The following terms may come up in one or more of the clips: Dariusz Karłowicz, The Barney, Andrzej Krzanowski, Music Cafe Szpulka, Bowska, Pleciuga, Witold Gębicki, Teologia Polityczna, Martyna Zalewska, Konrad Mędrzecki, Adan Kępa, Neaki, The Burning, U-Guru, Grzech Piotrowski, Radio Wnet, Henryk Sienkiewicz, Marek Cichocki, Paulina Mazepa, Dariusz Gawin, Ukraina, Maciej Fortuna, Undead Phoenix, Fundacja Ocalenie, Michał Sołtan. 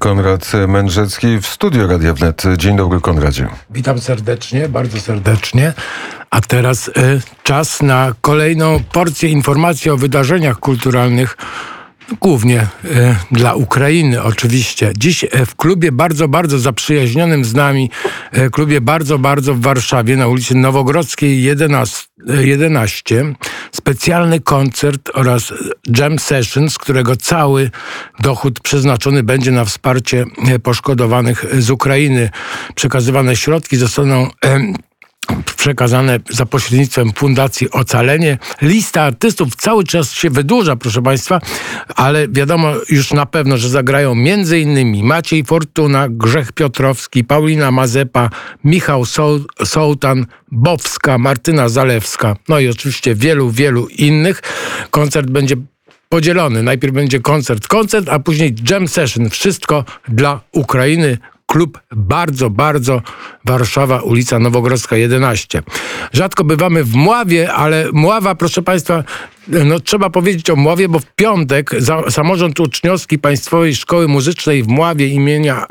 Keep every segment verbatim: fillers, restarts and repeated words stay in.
Konrad Mędrzecki w studiu Radia Wnet. Dzień dobry, Konradzie. Witam serdecznie, bardzo serdecznie. A teraz y, czas na kolejną porcję informacji o wydarzeniach kulturalnych, głównie y, dla Ukrainy oczywiście. Dziś y, w klubie bardzo, bardzo zaprzyjaźnionym z nami, y, klubie bardzo, bardzo w Warszawie na ulicy Nowogrodzkiej jedenaście, jedenaście specjalny koncert oraz jam session, z którego cały dochód przeznaczony będzie na wsparcie y, poszkodowanych z Ukrainy. Przekazywane środki zostaną... Y, przekazane za pośrednictwem Fundacji Ocalenie. Lista artystów cały czas się wydłuża, proszę Państwa, ale wiadomo już na pewno, że zagrają m.in. Maciej Fortuna, Grzech Piotrowski, Paulina Mazepa, Michał Sołtan, Bowska, Martyna Zalewska, no i oczywiście wielu, wielu innych. Koncert będzie podzielony. Najpierw będzie koncert, koncert, a później jam session. Wszystko dla Ukrainy. Klub bardzo, bardzo Warszawa, ulica Nowogrodzka jedenaście. Rzadko bywamy w Mławie, ale Mława, proszę Państwa, no trzeba powiedzieć o Mławie, bo w piątek za, Samorząd Uczniowski Państwowej Szkoły Muzycznej w Mławie imienia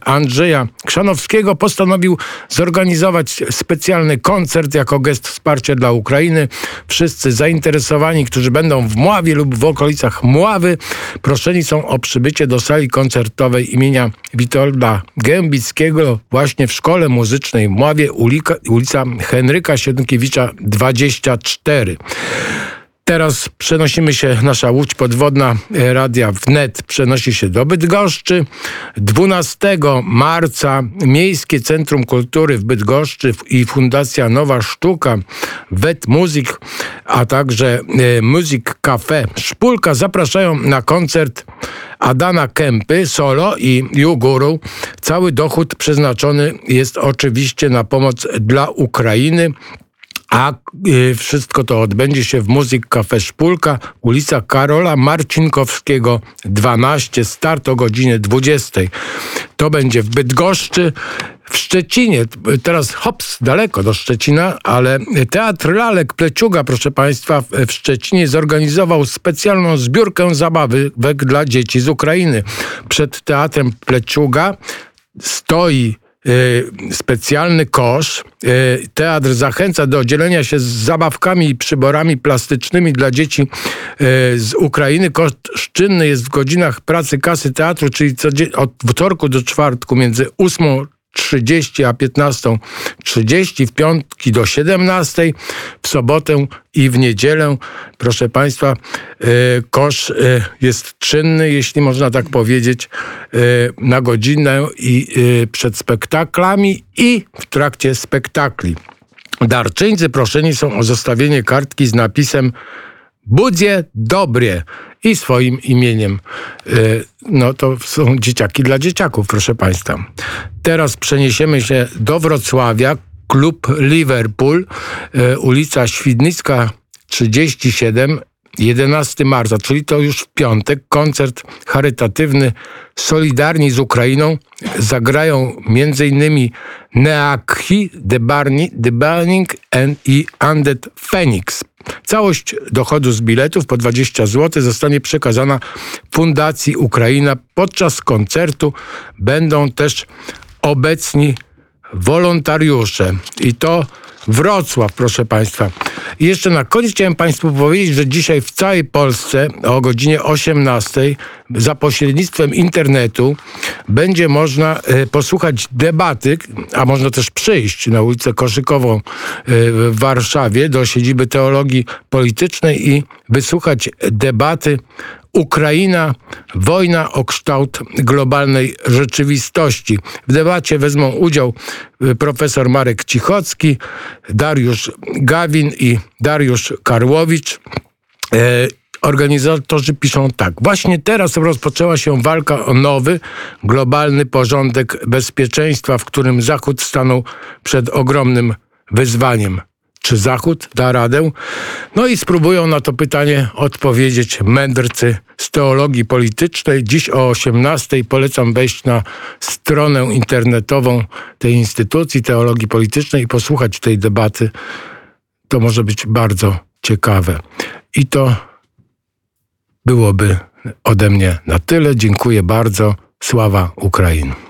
Andrzeja Krzanowskiego postanowił zorganizować specjalny koncert jako gest wsparcia dla Ukrainy. Wszyscy zainteresowani, którzy będą w Mławie lub w okolicach Mławy, proszeni są o przybycie do sali koncertowej imienia Witolda Gębickiego właśnie w Szkole Muzycznej w Mławie, ulica, ulica Henryka Sienkiewicza dwadzieścia cztery. Teraz przenosimy się, nasza łódź podwodna Radia Wnet przenosi się do Bydgoszczy. dwunastego marca Miejskie Centrum Kultury w Bydgoszczy i Fundacja Nowa Sztuka, Wet Music, a także Music Cafe Szpulka zapraszają na koncert Adana Kępy, solo i U-Guru. Cały dochód przeznaczony jest oczywiście na pomoc dla Ukrainy. A y, wszystko to odbędzie się w Music Cafe Szpulka, ulica Karola Marcinkowskiego dwanaście, start o godzinie dwudziestej. To będzie w Bydgoszczy. W Szczecinie, teraz hops, daleko do Szczecina, ale Teatr Lalek Pleciuga, proszę Państwa, w Szczecinie zorganizował specjalną zbiórkę zabawek dla dzieci z Ukrainy. Przed Teatrem Pleciuga stoi Yy, specjalny kosz. Yy, teatr zachęca do dzielenia się z zabawkami i przyborami plastycznymi dla dzieci yy, z Ukrainy. Kosz czynny jest w godzinach pracy kasy teatru, czyli codzie- od wtorku do czwartku między ósmą trzydzieści a piętnastą trzydzieści, w piątki do siedemnastej, w sobotę i w niedzielę. Proszę Państwa, yy, kosz yy, jest czynny, jeśli można tak powiedzieć, yy, na godzinę i yy, przed spektaklami i w trakcie spektakli. Darczyńcy proszeni są o zostawienie kartki z napisem Budzie Dobrie i swoim imieniem. No to są dzieciaki dla dzieciaków, proszę Państwa. Teraz przeniesiemy się do Wrocławia. Klub Liverpool, ulica Świdnicka trzydzieści siedem, jedenastego marca, czyli to już w piątek, koncert charytatywny Solidarni z Ukrainą. Zagrają m.in. Neaki, The Barney, The Burning i Undead Phoenix. Całość dochodu z biletów po dwadzieścia złotych zostanie przekazana Fundacji Ukraina. Podczas koncertu będą też obecni wolontariusze. I to Wrocław, proszę Państwa. I jeszcze na koniec chciałem Państwu powiedzieć, że dzisiaj w całej Polsce o godzinie osiemnastej za pośrednictwem internetu będzie można y, posłuchać debaty, a można też przyjść na ulicę Koszykową y, w Warszawie do siedziby Teologii Politycznej i wysłuchać debaty Ukraina, wojna o kształt globalnej rzeczywistości. W debacie wezmą udział profesor Marek Cichocki, Dariusz Gawin i Dariusz Karłowicz. E, organizatorzy piszą tak. Właśnie teraz rozpoczęła się walka o nowy, globalny porządek bezpieczeństwa, w którym Zachód stanął przed ogromnym wyzwaniem. Czy Zachód da radę? No i spróbują na to pytanie odpowiedzieć mędrcy z Teologii Politycznej. Dziś o osiemnastej polecam wejść na stronę internetową tej instytucji Teologii Politycznej i posłuchać tej debaty. To może być bardzo ciekawe. I to byłoby ode mnie na tyle. Dziękuję bardzo. Sława Ukrainie!